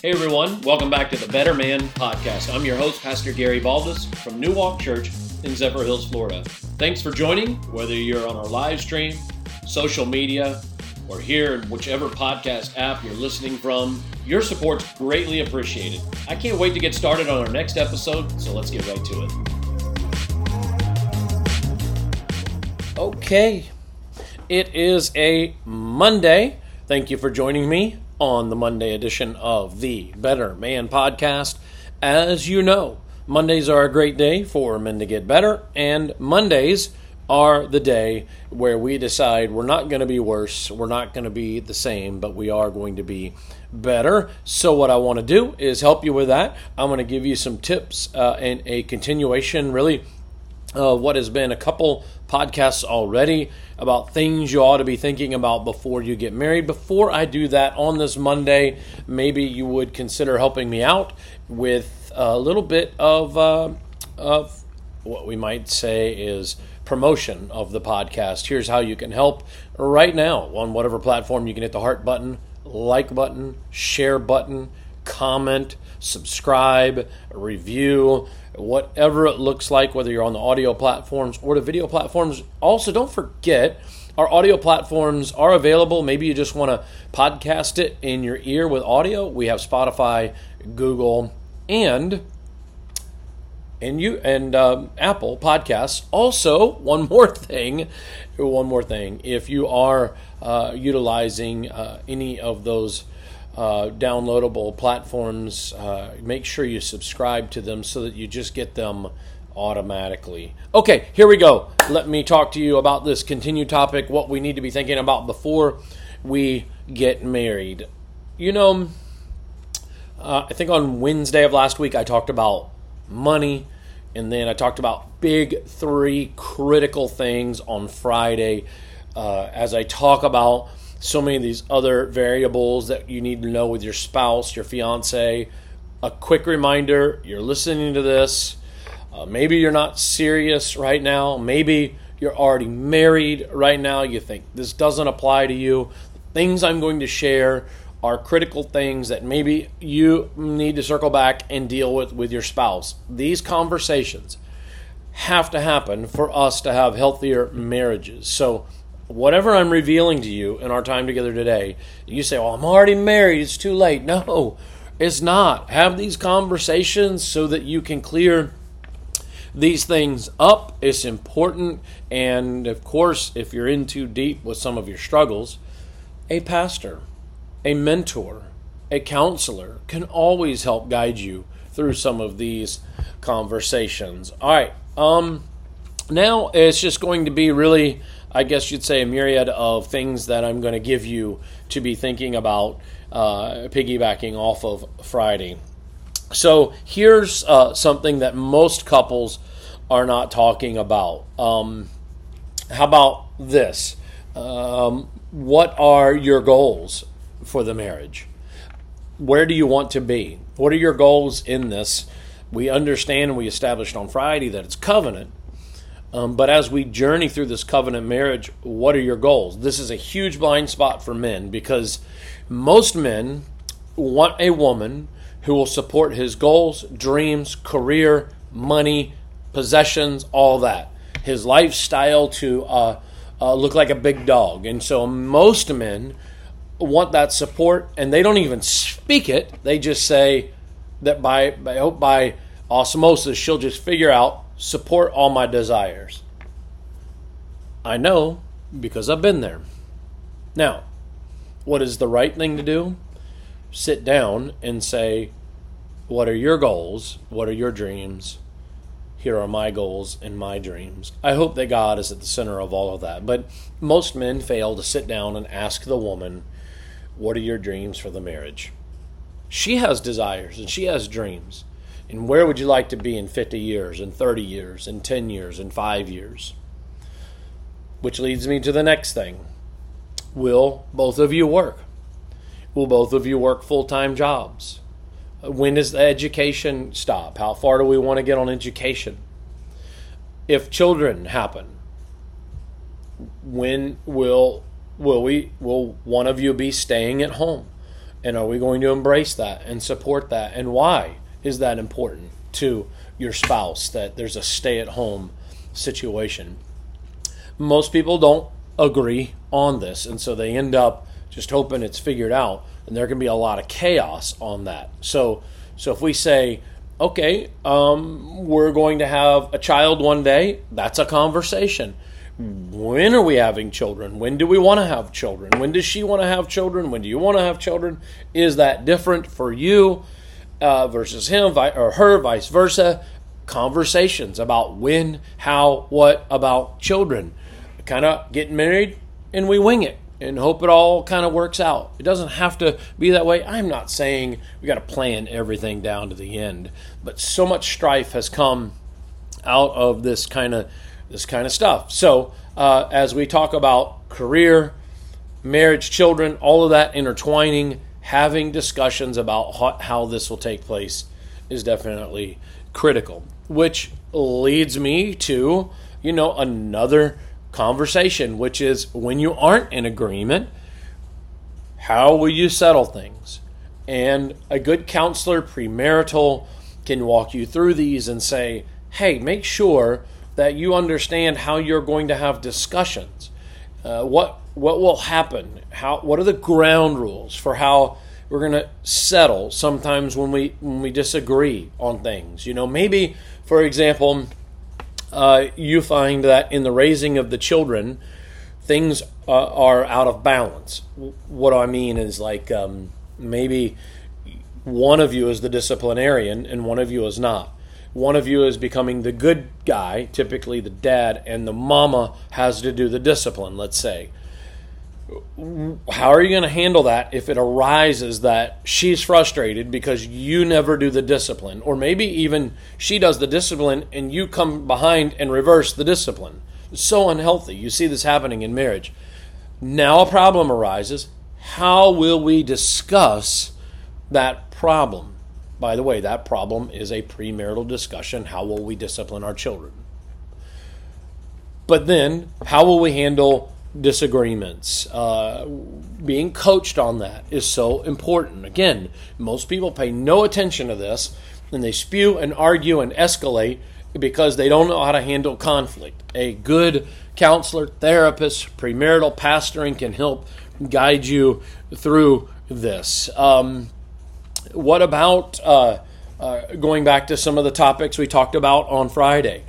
Hey everyone, welcome back to the Better Man Podcast. I'm your host, Pastor Gary Baldus from New Walk Church in Zephyrhills, Florida. Thanks for joining, whether you're on our live stream, social media, or here in whichever podcast app you're listening from. Your support's greatly appreciated. I can't wait to get started on our next episode, so let's get right to it. Okay, it is a Monday. Thank you for joining me on the Monday edition of the Better Man Podcast. As you know, Mondays are a great day for men to get better, and Mondays are the day where we decide we're not going to be worse, we're not going to be the same, but we are going to be better. So what I want to do is help you with that. I'm going to give you some tips and a continuation, really, what has been a couple podcasts already about things you ought to be thinking about before you get married. Before I do that on this Monday, maybe you would consider helping me out with a little bit of what we might say is promotion of the podcast. Here's how you can help right now on whatever platform. You can hit the heart button, like button, share button, comment, subscribe, review, whatever it looks like, whether you're on the audio platforms or the video platforms. Also, don't forget, our audio platforms are available. Maybe you just want to podcast it in your ear with audio. We have Spotify, Google, and Apple Podcasts. Also, one more thing, if you are utilizing any of those downloadable platforms, make sure you subscribe to them so that you just get them automatically. Okay, here we go. Let me talk to you about this continued topic, what we need to be thinking about before we get married. You know, I think on Wednesday of last week, I talked about money, and then I talked about big three critical things on Friday, as I talk about so many of these other variables that you need to know with your spouse, your fiance. A quick reminder, you're listening to this. Maybe you're not serious right now. Maybe you're already married right now. You think this doesn't apply to you. The things I'm going to share are critical things that maybe you need to circle back and deal with your spouse. These conversations have to happen for us to have healthier marriages. So whatever I'm revealing to you in our time together today, you say, well, I'm already married, it's too late. No, it's not. Have these conversations so that you can clear these things up. It's important. And of course, if you're in too deep with some of your struggles, a pastor, a mentor, a counselor can always help guide you through some of these conversations. All right. Now it's just going to be really, I guess you'd say, a myriad of things that I'm going to give you to be thinking about, piggybacking off of Friday. So here's something that most couples are not talking about. How about this? What are your goals for the marriage? Where do you want to be? What are your goals in this? We understand, we established on Friday that it's covenant. But as we journey through this covenant marriage, what are your goals? This is a huge blind spot for men, because most men want a woman who will support his goals, dreams, career, money, possessions, all that. His lifestyle to look like a big dog. And so most men want that support, and they don't even speak it. They just say that by osmosis, she'll just figure out, support all my desires. I know, because I've been there. Now, what is the right thing to do? Sit down and say, what are your goals? What are your dreams? Here are my goals and my dreams. I hope that God is at the center of all of that. But most men fail to sit down and ask the woman, what are your dreams for the marriage? She has desires and she has dreams. And where would you like to be in 50 years, in 30 years, in 10 years, in 5 years? Which leads me to the next thing. Will both of you work? Will both of you work full-time jobs? When does the education stop? How far do we want to get on education? If children happen, when will one of you be staying at home? And are we going to embrace that and support that? And why is that important to your spouse, that there's a stay-at-home situation? Most people don't agree on this, and so they end up just hoping it's figured out, and there can be a lot of chaos on that. So if we say, okay, we're going to have a child one day, that's a conversation. When are we having children? When do we want to have children? When does she want to have children? When do you want to have children? Is that different for you versus him or her, vice versa? Conversations about when, how, what about children. Kind of getting married and we wing it and hope it all kind of works out. It doesn't have to be that way. I'm not saying we got to plan everything down to the end, but so much strife has come out of this kind of stuff. So as we talk about career, marriage, children, all of that intertwining, having discussions about how this will take place is definitely critical, which leads me to, another conversation, which is when you aren't in agreement, how will you settle things? And a good counselor, premarital, can walk you through these and say, hey, make sure that you understand how you're going to have discussions. What will happen? What are the ground rules for how we're going to settle sometimes when we disagree on things? Maybe, for example, you find that in the raising of the children, things are out of balance. What I mean is maybe one of you is the disciplinarian and one of you is not. One of you is becoming the good guy, typically the dad, and the mama has to do the discipline, let's say. How are you going to handle that if it arises that she's frustrated because you never do the discipline? Or maybe even she does the discipline and you come behind and reverse the discipline. It's so unhealthy. You see this happening in marriage. Now a problem arises. How will we discuss that problem? By the way, that problem is a premarital discussion. How will we discipline our children? But then, how will we handle disagreements? Being coached on that is so important. Again, most people pay no attention to this, and they spew and argue and escalate because they don't know how to handle conflict. A good counselor, therapist, premarital pastoring can help guide you through this. What about going back to some of the topics we talked about on Friday?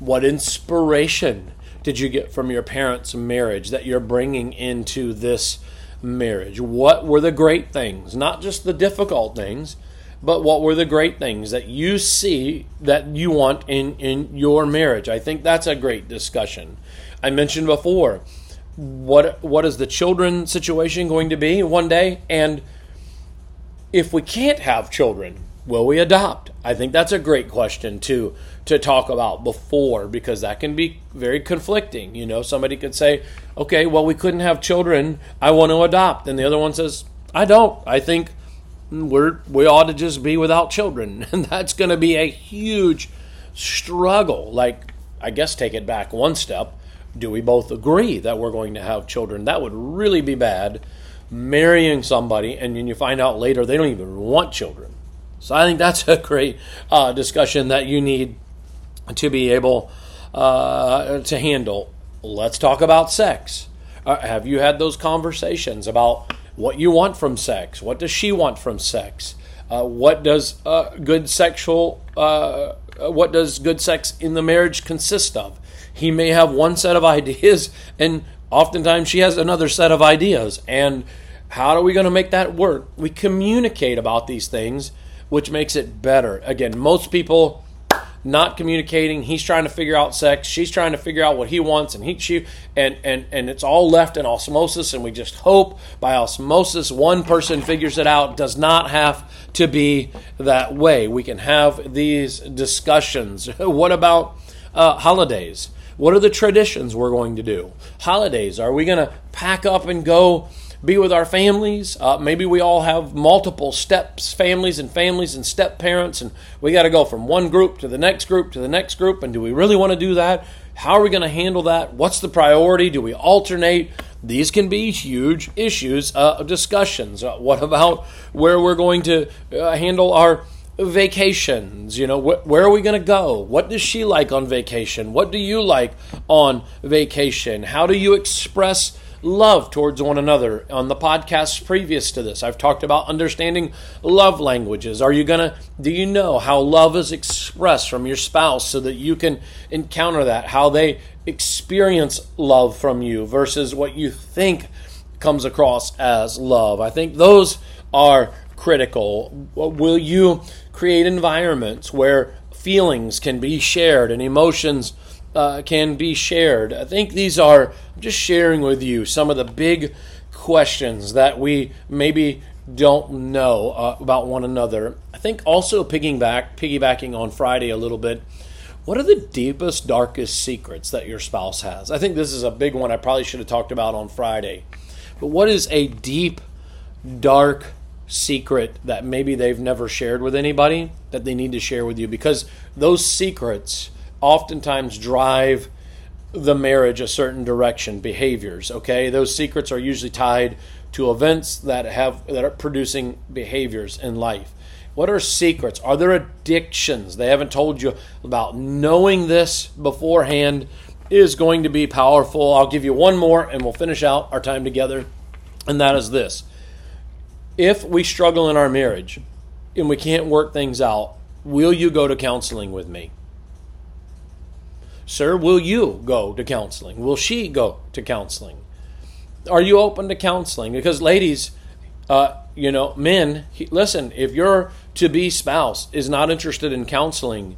What inspiration did you get from your parents' marriage that you're bringing into this marriage? What were the great things? Not just the difficult things, but what were the great things that you see that you want in your marriage? I think that's a great discussion. I mentioned before, what is the children situation going to be one day? And if we can't have children, will we adopt? I think that's a great question to talk about before, because that can be very conflicting. Somebody could say, okay, well, we couldn't have children. I want to adopt. And the other one says, I don't. I think we ought to just be without children. And that's going to be a huge struggle. I guess take it back one step. Do we both agree that we're going to have children? That would really be bad. Marrying somebody and then you find out later they don't even want children. So I think that's a great discussion that you need to be able to handle. Let's talk about sex. Have you had those conversations about what you want from sex? What does she want from sex? What does good sex in the marriage consist of? He may have one set of ideas, and oftentimes she has another set of ideas. And how are we going to make that work? We communicate about these things, which makes it better. Again, most people not communicating. He's trying to figure out sex. She's trying to figure out what he wants, and she and it's all left in osmosis, and we just hope by osmosis one person figures it out. It does not have to be that way. We can have these discussions. What about holidays? What are the traditions we're going to do? Holidays, are we going to pack up and go be with our families? Maybe we all have multiple steps, families and step parents, and we got to go from one group to the next group to the next group, and do we really want to do that? How are we going to handle that? What's the priority? Do we alternate? These can be huge issues, discussions. What about where we're going to handle our vacations? You know, where are we going to go? What does she like on vacation? What do you like on vacation? How do you express love towards one another? On the podcast previous to this, I've talked about understanding love languages. Do you know how love is expressed from your spouse so that you can encounter that? How they experience love from you versus what you think comes across as love. I think those are critical. Will you create environments where feelings can be shared and emotions can be shared? I think these are just sharing with you some of the big questions that we maybe don't know about one another. I think also piggybacking on Friday a little bit, what are the deepest, darkest secrets that your spouse has? I think this is a big one I probably should have talked about on Friday. But what is a deep, dark secret that maybe they've never shared with anybody that they need to share with you? Because those secrets oftentimes drive the marriage a certain direction, behaviors, okay? Those secrets are usually tied to events that are producing behaviors in life. What are secrets? Are there addictions they haven't told you about? Knowing this beforehand is going to be powerful. I'll give you one more and we'll finish out our time together, and that is this. If we struggle in our marriage and we can't work things out, will you go to counseling with me? Sir, will you go to counseling? Will she go to counseling? Are you open to counseling? Because ladies, men, listen, if your to-be spouse is not interested in counseling,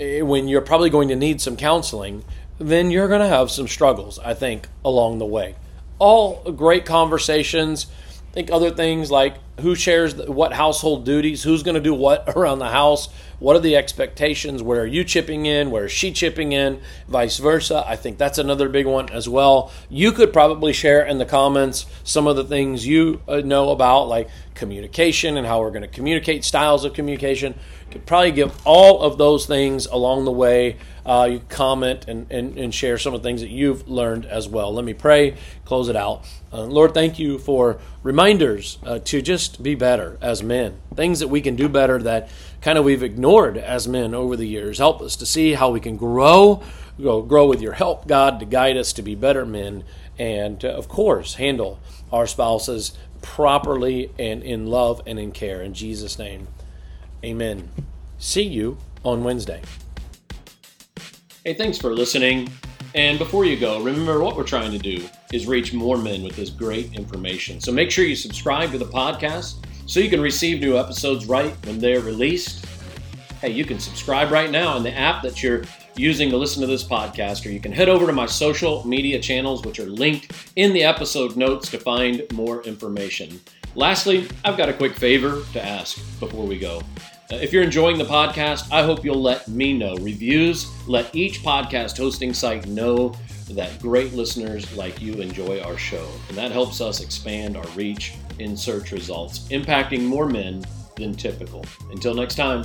when you're probably going to need some counseling, then you're going to have some struggles, I think, along the way. All great conversations. I think other things like who shares what household duties, who's going to do what around the house, what are the expectations, where are you chipping in, where is she chipping in, vice versa. I think that's another big one as well. You could probably share in the comments some of the things you know about, like communication and how we're going to communicate, styles of communication. You could probably give all of those things along the way. You comment and share some of the things that you've learned as well. Let me pray, close it out. Lord, thank you for reminders to just be better as men, things that we can do better that kind of we've ignored as men over the years. Help us to see how we can grow with your help, God, to guide us to be better men and, of course, handle our spouses properly and in love and in care. In Jesus' name, amen. See you on Wednesday. Hey, thanks for listening. And before you go, remember what we're trying to do is reach more men with this great information. So make sure you subscribe to the podcast so you can receive new episodes right when they're released. Hey, you can subscribe right now in the app that you're using to listen to this podcast, or you can head over to my social media channels, which are linked in the episode notes, to find more information. Lastly, I've got a quick favor to ask before we go. If you're enjoying the podcast, I hope you'll let me know. Reviews let each podcast hosting site know that great listeners like you enjoy our show. And that helps us expand our reach in search results, impacting more men than typical. Until next time.